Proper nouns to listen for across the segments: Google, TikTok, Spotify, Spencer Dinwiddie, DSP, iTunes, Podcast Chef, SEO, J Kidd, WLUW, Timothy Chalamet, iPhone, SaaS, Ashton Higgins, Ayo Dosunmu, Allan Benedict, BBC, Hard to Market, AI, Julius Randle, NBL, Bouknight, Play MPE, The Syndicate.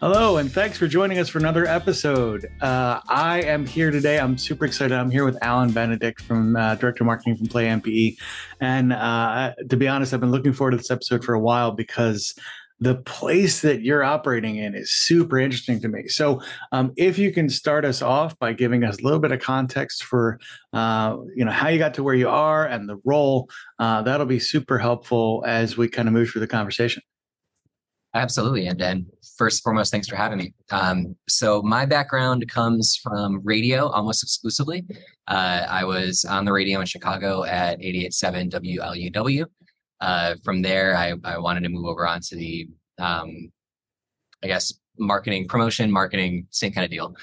Hello, and thanks for joining us for another episode. I am here today. I'm super excited. I'm here with Allan Benedict from Director of Marketing from Play MPE. And to be honest, I've been looking forward to this episode for a while because the place that you're operating in is super interesting to me. So if you can start us off by giving us a little bit of context for how you got to where you are and the role, that'll be super helpful as we kind of move through the conversation. Absolutely. And first and foremost, thanks for having me. So my background comes from radio almost exclusively. I was on the radio in Chicago at 88.7 WLUW. From there, I wanted to move over onto the, marketing, same kind of deal,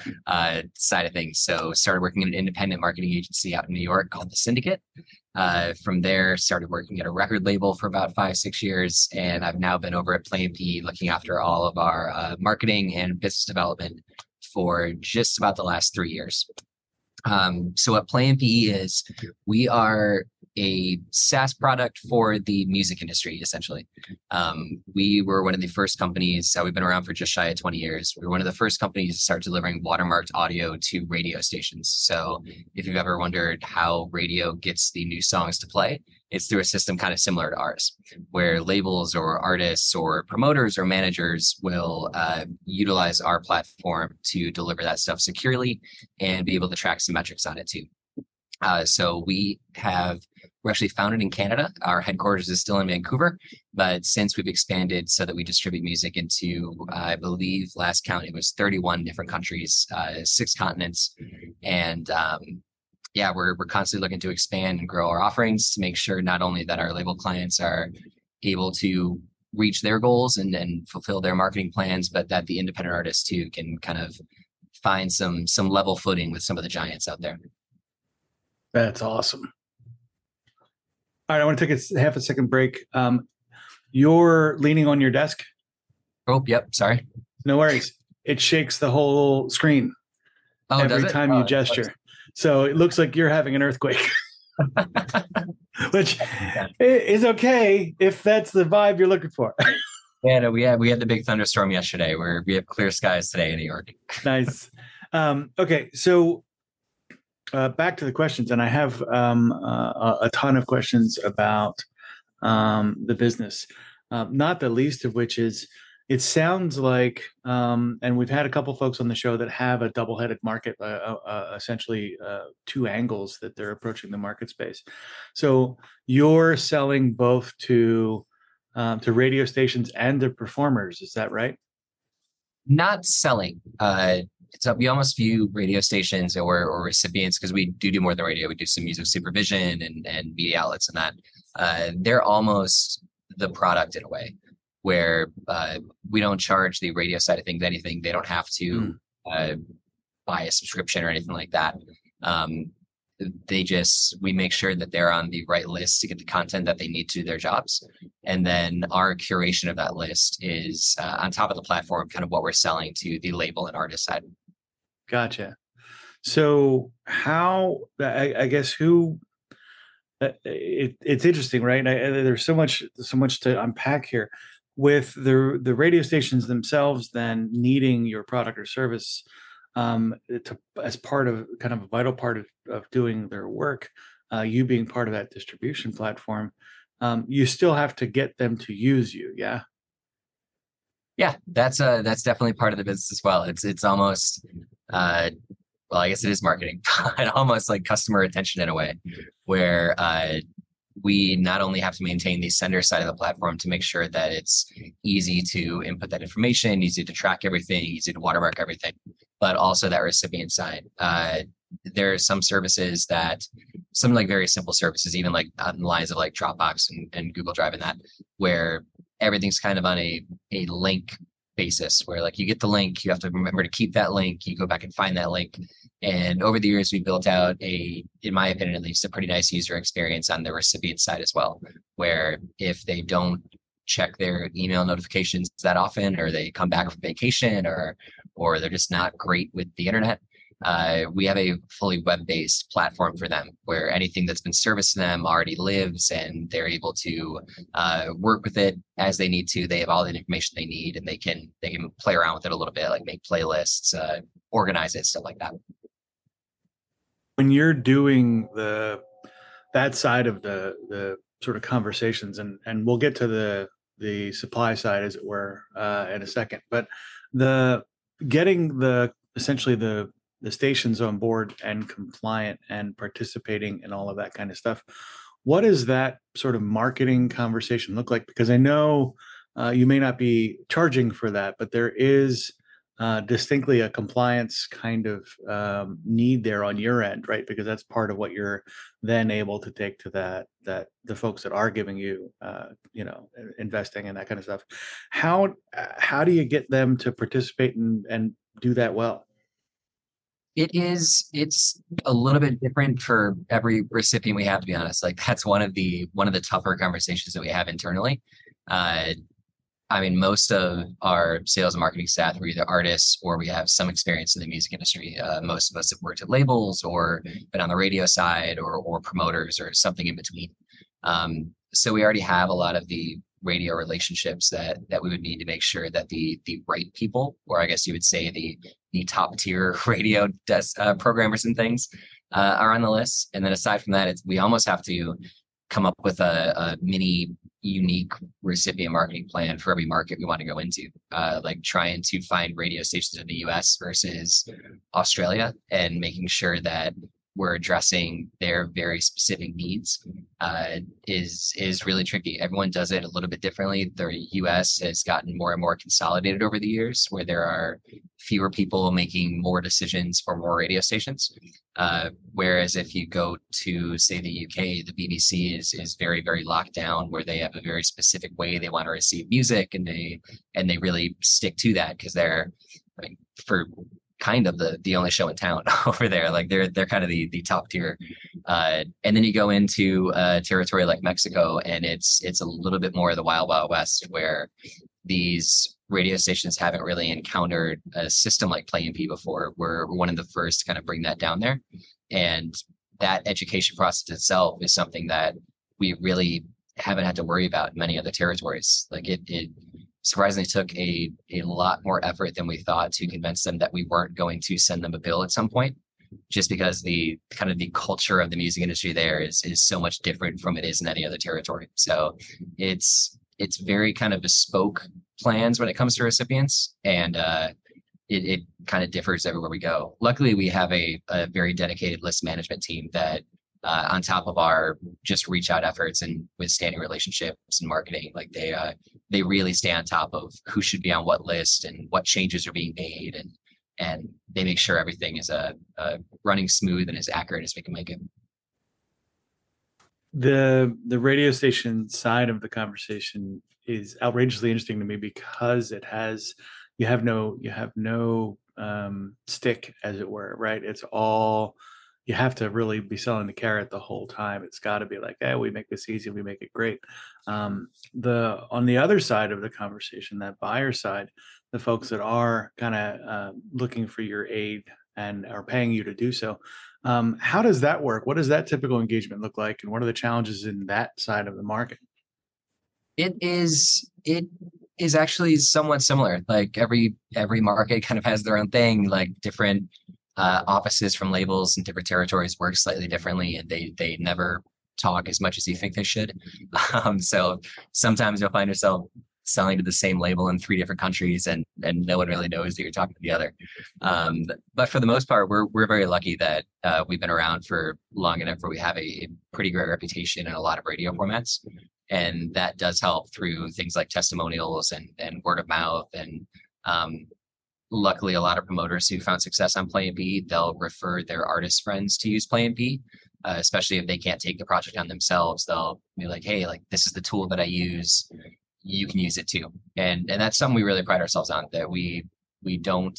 side of things. So started working in an independent marketing agency out in New York called The Syndicate. From there, started working at a record label for about 5-6 years. And I've now been over at Play MPE looking after all of our marketing and business development for just about the last 3 years. So what Play MPE is, we are a SaaS product for the music industry, essentially. We were one of the first companies, we've been around for just shy of 20 years. We were one of the first companies to start delivering watermarked audio to radio stations. So if you've ever wondered how radio gets the new songs to play, it's through a system kind of similar to ours, where labels or artists or promoters or managers will utilize our platform to deliver that stuff securely and be able to track some metrics on it too. So we're actually founded in Canada. Our headquarters is still in Vancouver, but since we've expanded so that we distribute music into, I believe last count, it was 31 different countries, 6 continents. And we're constantly looking to expand and grow our offerings to make sure not only that our label clients are able to reach their goals and fulfill their marketing plans, but that the independent artists too can kind of find some level footing with some of the giants out there. That's awesome. All right, I want to take a half a second break. You're leaning on your desk. Oh, yep. Sorry. No worries. It shakes the whole screen every time you gesture. So it looks like you're having an earthquake, which is okay if that's the vibe you're looking for. Yeah, no, we had the big thunderstorm yesterday. We have clear skies today in New York. Nice. Okay, so. Back to the questions, and I have a ton of questions about the business, not the least of which is it sounds like, and we've had a couple folks on the show that have a double-headed market, essentially 2 angles that they're approaching the market space. So you're selling both to radio stations and to performers, is that right? Not selling. So we almost view radio stations or recipients, because we do more than radio. We do some music supervision and media outlets and that. They're almost the product in a way where we don't charge the radio side of things anything. They don't have to buy a subscription or anything like that. We make sure that they're on the right list to get the content that they need to do their jobs. And then our curation of that list is on top of the platform, kind of what we're selling to the label and artist side. Gotcha. So it's interesting, right? There's so much to unpack here with the radio stations themselves, then needing your product or service as part of kind of a vital part of doing their work, you being part of that distribution platform, you still have to get them to use you. Yeah. Yeah. That's definitely part of the business as well. It's almost, I guess it is marketing, but almost like customer attention in a way where, we not only have to maintain the sender side of the platform to make sure that it's easy to input that information, easy to track everything, easy to watermark everything, but also that recipient side. There are some services very simple services, even like on the lines of like Dropbox and Google Drive and that, where everything's kind of on a link basis where like you get the link, you have to remember to keep that link, you go back and find that link. And over the years, we built out in my opinion, at least a pretty nice user experience on the recipient side as well, where if they don't check their email notifications that often, or they come back from vacation or they're just not great with the internet, We have a fully web-based platform for them where anything that's been serviced to them already lives, and they're able to work with it as they need to. They have all the information they need, and they can play around with it a little bit, like make playlists, organize it, stuff like that. When you're doing that side of the sort of conversations, and we'll get to the supply side, as it were, in a second, but getting essentially the stations on board and compliant and participating in all of that kind of stuff. What does that sort of marketing conversation look like? Because I know you may not be charging for that, but there is distinctly a compliance kind of need there on your end, right? Because that's part of what you're then able to take to that the folks that are giving you, investing and that kind of stuff. How do you get them to participate and do that well? It's a little bit different for every recipient we have, to be honest. Like, that's one of the tougher conversations that we have internally. Most of our sales and marketing staff are either artists or we have some experience in the music industry. Most of us have worked at labels or been on the radio side or promoters or something in between. So we already have a lot of the radio relationships that we would need to make sure that the right people, or I guess you would say the top tier radio programmers and things are on the list. And then aside from that, we almost have to come up with a mini unique recipient marketing plan for every market we want to go into, like trying to find radio stations in the US versus Australia and making sure that we're addressing their very specific needs is really tricky. Everyone does it a little bit differently. The US has gotten more and more consolidated over the years, where there are fewer people making more decisions for more radio stations. Whereas if you go to, say, the UK, the BBC is very, very locked down, where they have a very specific way they want to receive music, and they really stick to that because they're kind of the only show in town over there. Like they're kind of the top tier. And then you go into a territory like Mexico, and it's a little bit more of the wild west, where these radio stations haven't really encountered a system like Play MPE before. We're one of the first to kind of bring that down there. And that education process itself is something that we really haven't had to worry about in many other territories. Like it surprisingly took a lot more effort than we thought to convince them that we weren't going to send them a bill at some point, just because the kind of the culture of the music industry there is so much different from it is in any other territory. So it's very kind of bespoke plans when it comes to recipients, and it kind of differs everywhere we go. Luckily, we have a very dedicated list management team that on top of our just reach out efforts and with standing relationships and marketing, like they really stay on top of who should be on what list and what changes are being made, and they make sure everything is running smooth and as accurate as we can make it. The radio station side of the conversation is outrageously interesting to me because it has you have no stick, as it were, right? It's all. You have to really be selling the carrot the whole time. It's got to be like, hey, we make this easy, we make it great. On the other side of the conversation, that buyer side, the folks that are kind of looking for your aid and are paying you to do so, how does that work? What does that typical engagement look like? And what are the challenges in that side of the market? It is actually somewhat similar. Like every market kind of has their own thing, like different offices from labels and different territories work slightly differently, and they never talk as much as you think they should. So sometimes you'll find yourself selling to the same label in three different countries, and no one really knows that you're talking to the other. But for the most part, we're very lucky that we've been around for long enough where we have a pretty great reputation in a lot of radio formats. And that does help through things like testimonials and word of mouth. And luckily, a lot of promoters who found success on Play MPE, they'll refer their artist friends to use Play MPE, especially if they can't take the project on themselves. They'll be like, hey, like this is the tool that I use. You can use it too. And that's something we really pride ourselves on, that we don't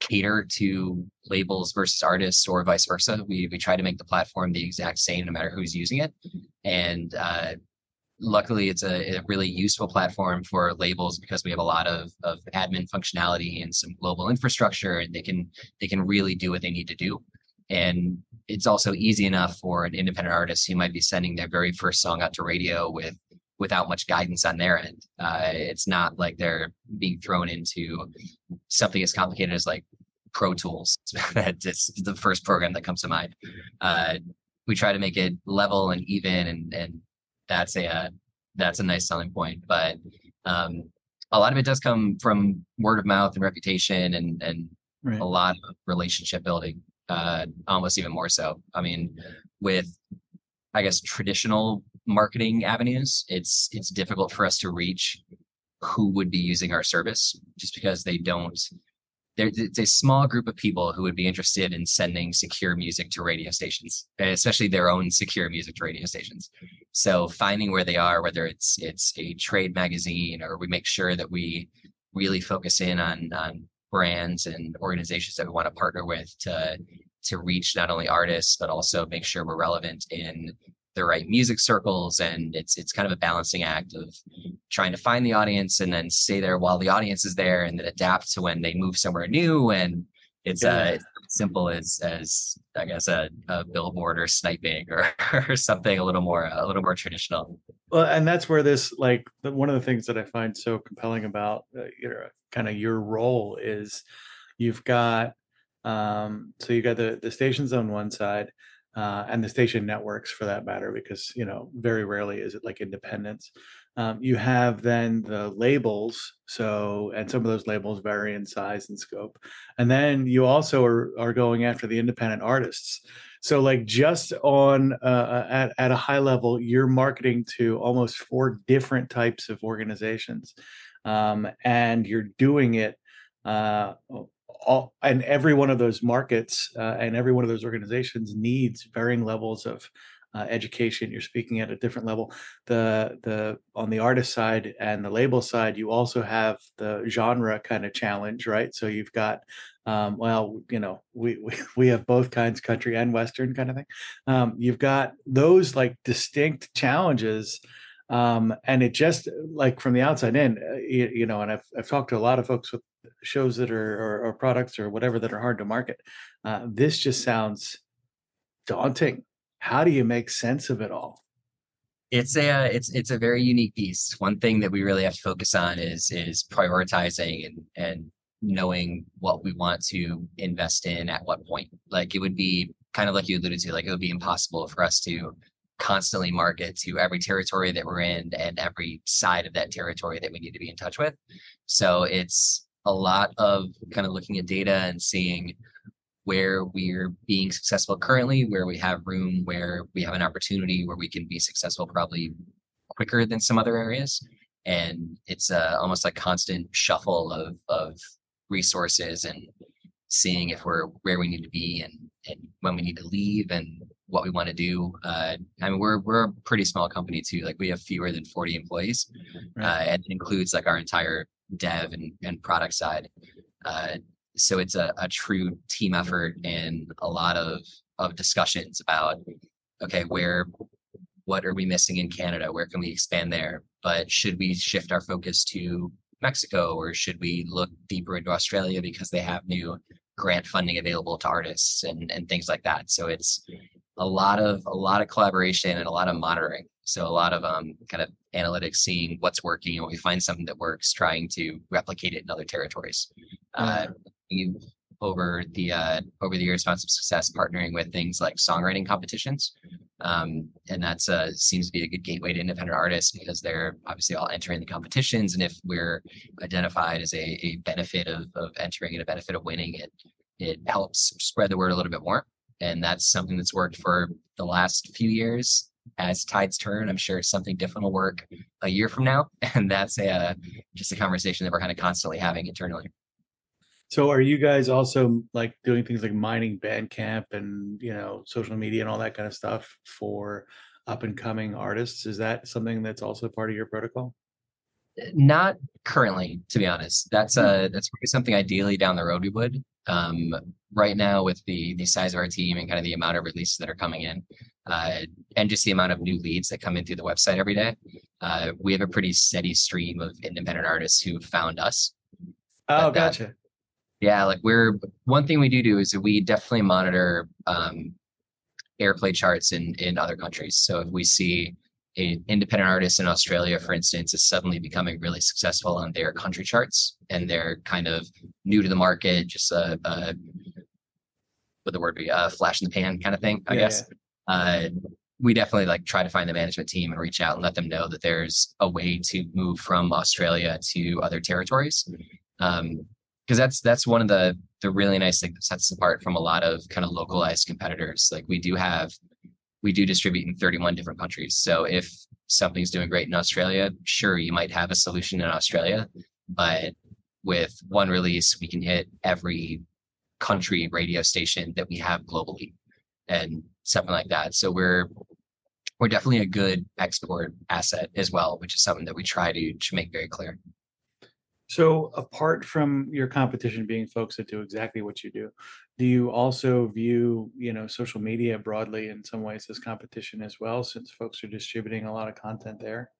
cater to labels versus artists or vice versa. We try to make the platform the exact same no matter who's using it. And Luckily, it's a really useful platform for labels because we have a lot of admin functionality and some global infrastructure, and they can really do what they need to do. And it's also easy enough for an independent artist who might be sending their very first song out to radio without much guidance on their end. It's not like they're being thrown into something as complicated as like Pro Tools. That's the first program that comes to mind. We try to make it level and even, and that's a nice selling point. But a lot of it does come from word of mouth and reputation and right. A lot of relationship building, almost even more so. I mean, with, I guess, traditional marketing avenues, it's difficult for us to reach who would be using our service just because it's a small group of people who would be interested in sending secure music to radio stations, especially their own secure music to radio stations. So finding where they are, whether it's a trade magazine, or we make sure that we really focus in on brands and organizations that we want to partner with to reach not only artists, but also make sure we're relevant in the right music circles. And it's kind of a balancing act of trying to find the audience and then stay there while the audience is there, and then adapt to when they move somewhere new. And it's simple as I guess a billboard or sniping or something a little more traditional. Well, and that's where this, like, one of the things that I find so compelling about kind of your role is you've got the stations on one side, and the station networks for that matter, because, very rarely is it like independence. You have then the labels. So, and some of those labels vary in size and scope. And then you also are going after the independent artists. So like just on at a high level, you're marketing to almost 4 different types of organizations. And you're doing it all, and every one of those markets and every one of those organizations needs varying levels of education. You're speaking at a different level. The on the artist side and the label side, you also have the genre kind of challenge, right? So you've got we have both kinds, country and Western kind of thing. You've got those like distinct challenges. And it just like from the outside in, and I've talked to a lot of folks with shows that are or products or whatever that are hard to market. This just sounds daunting. How do you make sense of it all? It's a very unique piece. One thing that we really have to focus on is prioritizing and knowing what we want to invest in at what point. Like it would be kind of like you alluded to, like it would be impossible for us to constantly market to every territory that we're in and every side of that territory that we need to be in touch with. So it's a lot of kind of looking at data and seeing where we're being successful currently, where we have room, where we have an opportunity, where we can be successful probably quicker than some other areas. And it's almost like constant shuffle of resources and seeing if we're where we need to be and when we need to leave and what we want to do. I mean, we're a pretty small company too. Like we have fewer than 40 employees, right. And it includes like our entire dev and product side. So it's a true team effort and a lot of discussions about, okay, what are we missing in Canada? Where can we expand there? But should we shift our focus to Mexico, or should we look deeper into Australia because they have new grant funding available to artists and things like that? So it's a lot of collaboration and a lot of monitoring. So a lot of kind of analytics, seeing what's working, and when we find something that works, trying to replicate it in other territories. Over the years, found some success partnering with things like songwriting competitions, and that's seems to be a good gateway to independent artists because they're obviously all entering the competitions. And if we're identified as a benefit of entering and a benefit of winning, it helps spread the word a little bit more. And that's something that's worked for the last few years. As tides turn, I'm sure something different will work a year from now. And that's just a conversation that we're kind of constantly having internally. So are you guys also like doing things like mining Bandcamp and, social media and all that kind of stuff for up and coming artists? Is that something that's also part of your protocol? Not currently, to be honest. That's probably something ideally down the road we would. Right now, with the size of our team and kind of the amount of releases that are coming in, and just the amount of new leads that come in through the website every day, We have a pretty steady stream of independent artists who found us. Oh, but, gotcha. Yeah, like one thing we do is that we definitely monitor airplay charts in other countries. So if we see an independent artist in Australia, for instance, is suddenly becoming really successful on their country charts, and they're kind of new to the market, just a flash in the pan kind of thing, I guess. Yeah. We definitely like try to find the management team and reach out and let them know that there's a way to move from Australia to other territories. Because that's one of the really nice things that sets us apart from a lot of kind of localized competitors. Like we do distribute in 31 different countries. So if something's doing great in Australia, sure, you might have a solution in Australia, but with one release, we can hit every country radio station that we have globally and something like that. So we're definitely a good export asset as well, which is something that we try to make very clear. So apart from your competition being folks that do exactly what you do you also view, social media broadly in some ways as competition as well, since folks are distributing a lot of content there?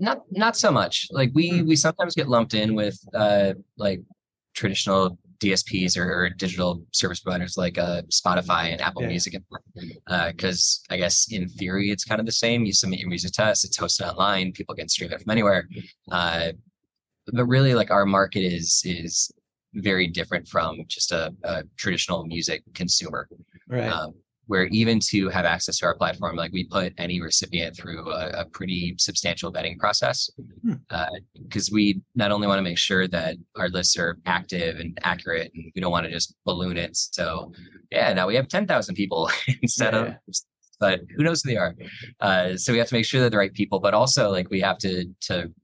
Not so much. Like we sometimes get lumped in with like traditional DSPs or digital service providers like Spotify and Apple Music, because I guess in theory it's kind of the same. You submit your music to us, it's hosted online, people can stream it from anywhere. But really, like our market is very different from just a traditional music consumer, right? Where even to have access to our platform, like we put any recipient through a pretty substantial vetting process, because we not only want to make sure that our lists are active and accurate, and we don't want to just balloon it. So now we have 10,000 people instead of, but who knows who they are. So we have to make sure they're the right people, but also like we have to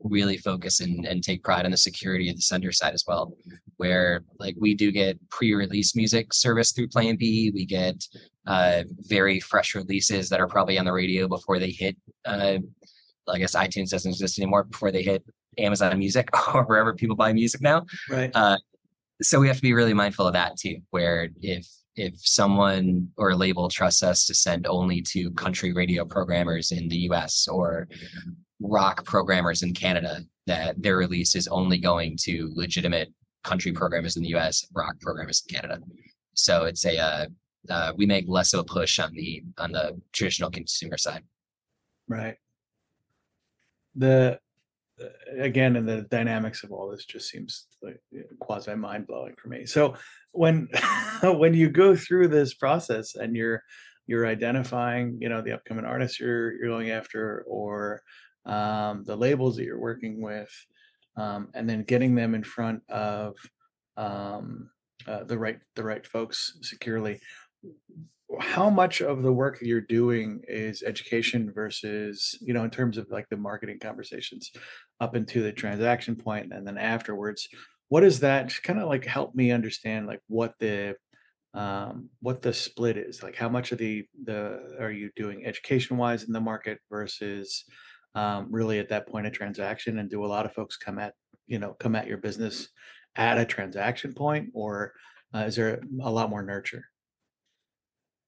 really focus and take pride in the security of the sender side as well, where like we do get pre-release music service through Play MPE. We get very fresh releases that are probably on the radio before they hit, I guess iTunes doesn't exist anymore, before they hit Amazon Music or wherever people buy music now. Right. So we have to be really mindful of that too, where if someone or a label trusts us to send only to country radio programmers in the US or rock programmers in Canada, that their release is only going to legitimate country programmers in the US, rock programmers in Canada. So it's we make less of a push on the traditional consumer side. Right. Again, and the dynamics of all this just seems like quasi mind blowing for me. So when you go through this process and you're identifying, the upcoming artists you're going after, or the labels that you're working with, and then getting them in front of the right folks securely, how much of the work you're doing is education versus, in terms of like the marketing conversations up into the transaction point and then afterwards? What is that? Just kind of like help me understand like what the split is, like how much of the are you doing education wise in the market versus really at that point of transaction? And do a lot of folks come at your business at a transaction point, or is there a lot more nurture?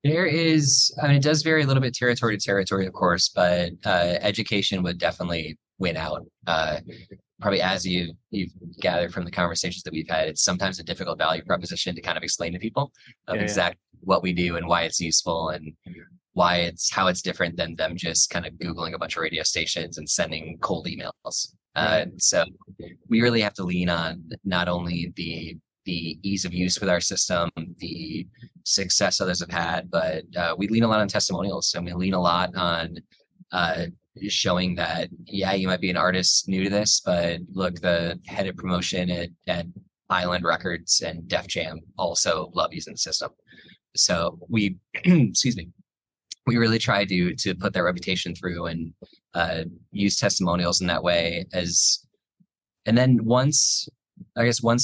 There is, it does vary a little bit territory to territory, of course, but education would definitely win out. Probably as you've gathered from the conversations that we've had, it's sometimes a difficult value proposition to kind of explain to people exactly what we do and why it's useful and why it's how it's different than them just kind of Googling a bunch of radio stations and sending cold emails. So we really have to lean on not only the ease of use with our system, the success others have had, but we lean a lot on testimonials, and we lean a lot on showing that, you might be an artist new to this, but look, the head of promotion at Island Records and Def Jam also love using the system. So we, we really try to put their reputation through and use testimonials in that way and then once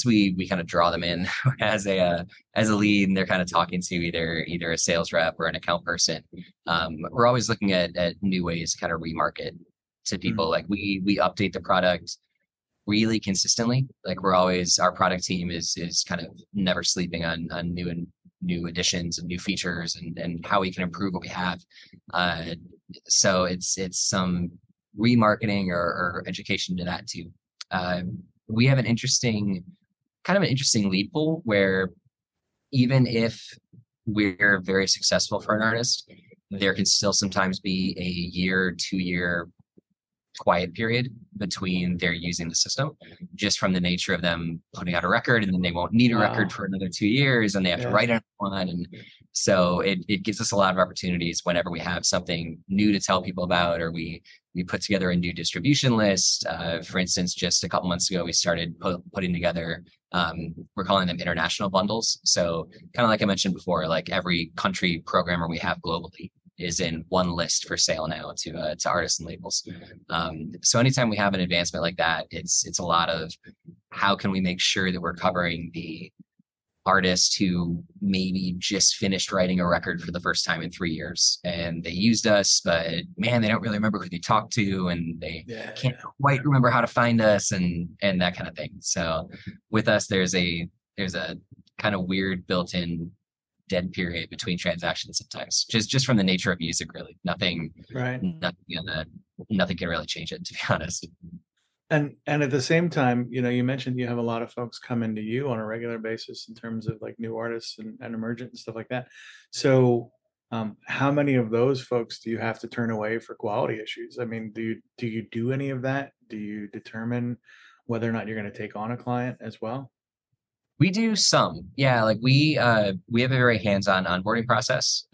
we kind of draw them in as a lead, and they're kind of talking to either a sales rep or an account person, we're always looking at new ways to kind of remarket to people. Like we update the product really consistently. Like our product team is kind of never sleeping on new additions and new features and how we can improve what we have. So it's some remarketing or education to that too. We have an interesting lead pool where even if we're very successful for an artist, there can still sometimes be a year, 2 year quiet period between their using the system, just from the nature of them putting out a record, and then they won't need a record for another 2 years, and they have to write another one. And so it gives us a lot of opportunities whenever we have something new to tell people about, or we put together a new distribution list. For instance, just a couple months ago, we started putting together, we're calling them international bundles. So kind of like I mentioned before, like every country programmer we have globally is in one list for sale now to artists and labels. So anytime we have an advancement like that, it's a lot of how can we make sure that we're covering the artist who maybe just finished writing a record for the first time in 3 years, and they used us, but man, they don't really remember who they talked to, and they can't quite remember how to find us and that kind of thing. So with us, there's a kind of weird built-in dead period between transactions sometimes, just from the nature of music, really. Nothing can really change it, to be honest. And at the same time, you know, you mentioned you have a lot of folks come into you on a regular basis in terms of like new artists and emergent and stuff like that. So how many of those folks do you have to turn away for quality issues? I mean, do you do any of that? Do you determine whether or not you're going to take on a client as well? We do some. Yeah, like we have a very hands-on onboarding process,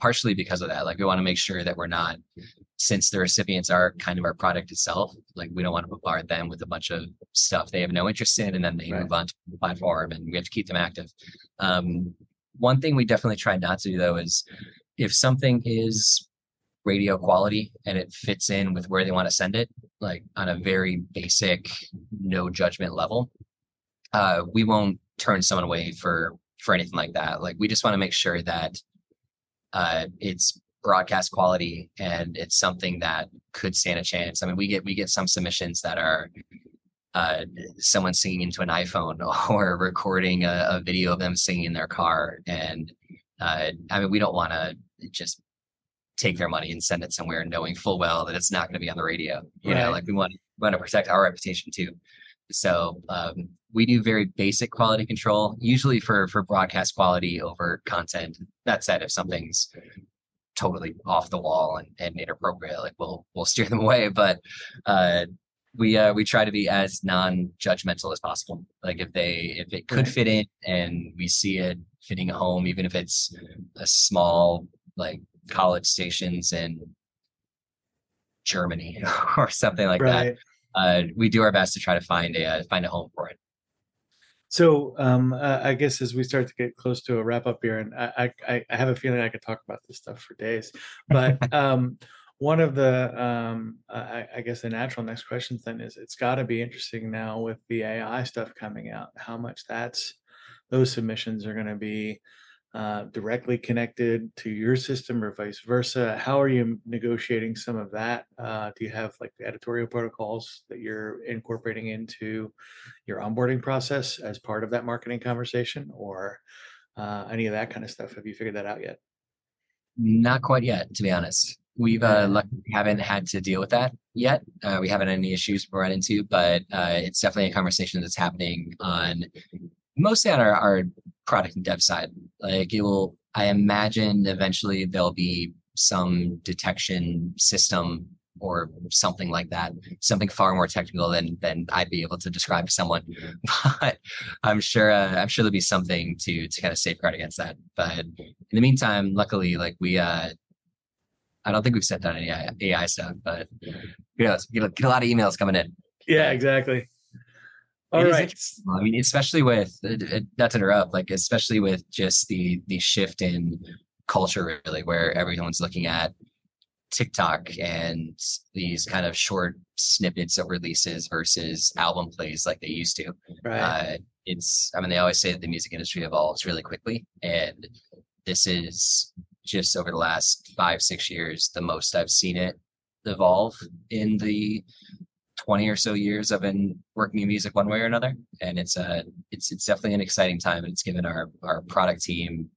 partially because of that. Like we want to make sure that we're not, since the recipients are kind of our product itself, like we don't want to bombard them with a bunch of stuff they have no interest in, and then they move on to the platform, and we have to keep them active. One thing we definitely try not to do, though, is if something is radio quality and it fits in with where they want to send it, like on a very basic, no judgment level, we won't turn someone away for anything like that. Like we just want to make sure that it's broadcast quality and it's something that could stand a chance. I mean, we get some submissions that are someone singing into an iPhone or recording a video of them singing in their car. And I mean, we don't want to just take their money and send it somewhere knowing full well that it's not going to be on the radio. You know, like we want to protect our reputation too. So we do very basic quality control, usually for broadcast quality over content. That said, if something's totally off the wall and inappropriate, like we'll steer them away. But we try to be as non-judgmental as possible. Like if it could fit in and we see it fitting home, even if it's a small like college stations in Germany or something like that. We do our best to try to find a home for it. So I guess as we start to get close to a wrap up here, and I have a feeling I could talk about this stuff for days, but one of the, I guess the natural next question then is, it's got to be interesting now with the AI stuff coming out, how much those submissions are going to be directly connected to your system or vice versa. How are you negotiating some of that? Do you have like the editorial protocols that you're incorporating into your onboarding process as part of that marketing conversation, or any of that kind of stuff? Have you figured that out yet? Not quite yet, to be honest. We've luckily haven't had to deal with that yet. We haven't had any issues run into, but it's definitely a conversation that's happening on mostly on our product and dev side. Like it will, I imagine eventually there'll be some detection system or something like that, something far more technical than I'd be able to describe to someone. But I'm sure there'll be something to kind of safeguard against that. But in the meantime, luckily, like we, I don't think we've sent out any AI stuff, but you know, get a lot of emails coming in. Yeah, exactly. All right. I mean, especially with, not to interrupt, like especially with just the shift in culture, really, where everyone's looking at TikTok and these kind of short snippets of releases versus album plays like they used to. Right. I mean, they always say that the music industry evolves really quickly, and this is just over the last 5-6 years the most I've seen it evolve in the 20 or so years I've been working in music one way or another. And it's definitely an exciting time, and it's given our product team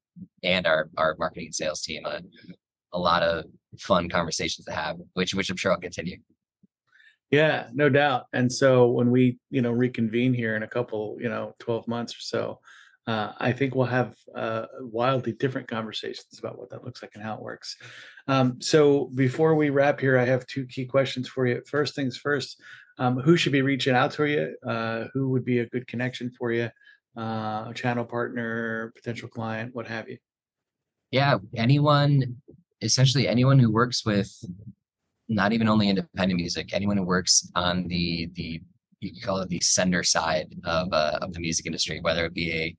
and our marketing and sales team a lot of fun conversations to have, which I'm sure I'll continue. Yeah, no doubt. And so when we, reconvene here in a couple, 12 months or so, I think we'll have wildly different conversations about what that looks like and how it works. So before we wrap here, I have two key questions for you. First things first, who should be reaching out to you? Who would be a good connection for you? A channel partner, potential client, what have you? Yeah, essentially anyone who works with not even only independent music, anyone who works on the you could call it the sender side of the music industry, whether it be a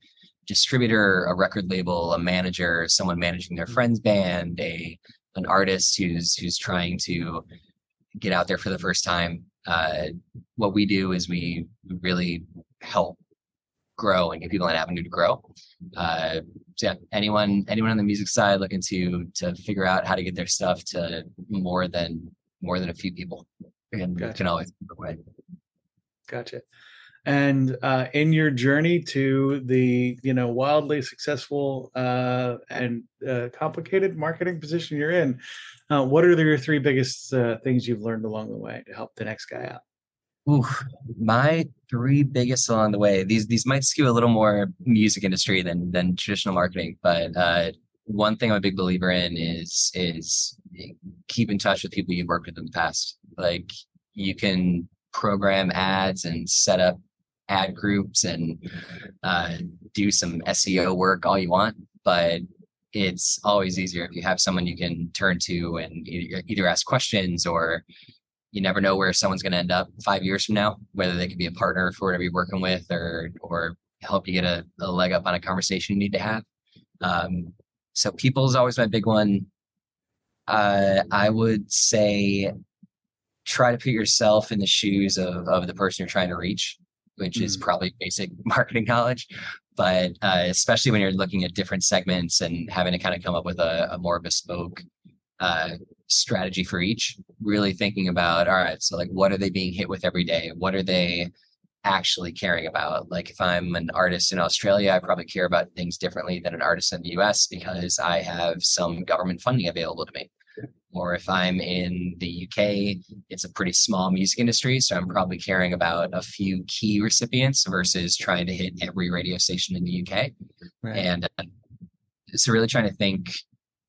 distributor, a record label, a manager, someone managing their friend's band, an artist who's trying to get out there for the first time. What we do is we really help grow and give people an avenue to grow. Yeah, anyone on the music side looking to figure out how to get their stuff to more than a few people, and gotcha. Can always move away. Gotcha. And in your journey to the wildly successful and complicated marketing position you're in, what are your three biggest things you've learned along the way to help the next guy out? Ooh, my three biggest along the way. These might skew a little more music industry than traditional marketing, but one thing I'm a big believer in is keep in touch with people you've worked with in the past. Like, you can program ads and set up ad groups and do some SEO work all you want, but it's always easier if you have someone you can turn to and either ask questions, or you never know where someone's going to end up 5 years from now, whether they could be a partner for whatever you're working with or help you get a leg up on a conversation you need to have. So people is always my big one. I would say try to put yourself in the shoes of the person you're trying to reach, which is probably basic marketing knowledge. But especially when you're looking at different segments and having to kind of come up with a more bespoke strategy for each, really thinking about, all right, so like, what are they being hit with every day? What are they actually caring about? Like, if I'm an artist in Australia, I probably care about things differently than an artist in the US because I have some government funding available to me. Or if I'm in the UK, it's a pretty small music industry, so I'm probably caring about a few key recipients versus trying to hit every radio station in the UK. Right. And so really trying to think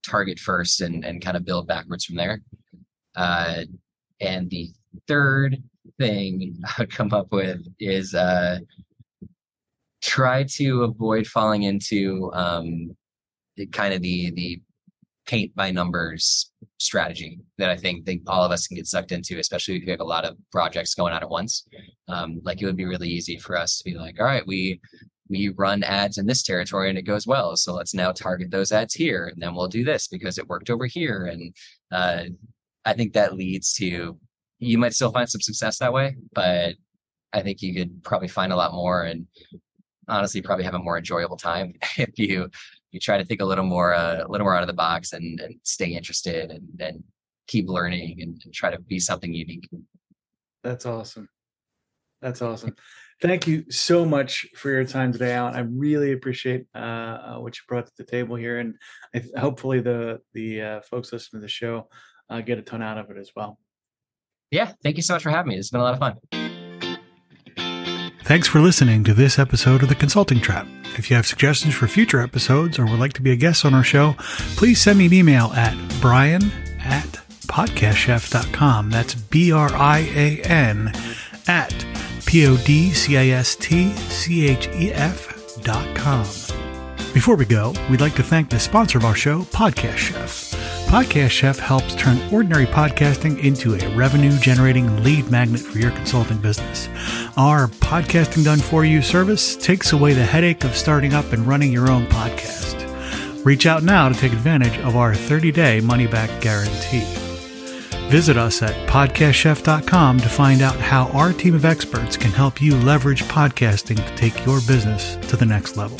target first and kind of build backwards from there. And the third thing I would come up with is try to avoid falling into the paint by numbers strategy that I think all of us can get sucked into, especially if you have a lot of projects going on at once. Like, it would be really easy for us to be like, all right, we run ads in this territory and it goes well, so let's now target those ads here, and then we'll do this because it worked over here. And I think that leads to, you might still find some success that way, but I think you could probably find a lot more, and honestly probably have a more enjoyable time if you try to think a little more out of the box and stay interested and keep learning and try to be something unique. That's awesome. That's awesome. Thank you so much for your time today, Allan. I really appreciate what you brought to the table here, and hopefully the folks listening to the show get a ton out of it as well. Yeah, thank you so much for having me. It's been a lot of fun. Thanks for listening to this episode of The Consulting Trap. If you have suggestions for future episodes or would like to be a guest on our show, please send me an email at brian@podcastchef.com. That's BRIAN @PODCASTCHEF.com. Before we go, we'd like to thank the sponsor of our show, Podcast Chef. Podcast Chef helps turn ordinary podcasting into a revenue-generating lead magnet for your consulting business. Our Podcasting Done For You service takes away the headache of starting up and running your own podcast. Reach out now to take advantage of our 30-day money-back guarantee. Visit us at podcastchef.com to find out how our team of experts can help you leverage podcasting to take your business to the next level.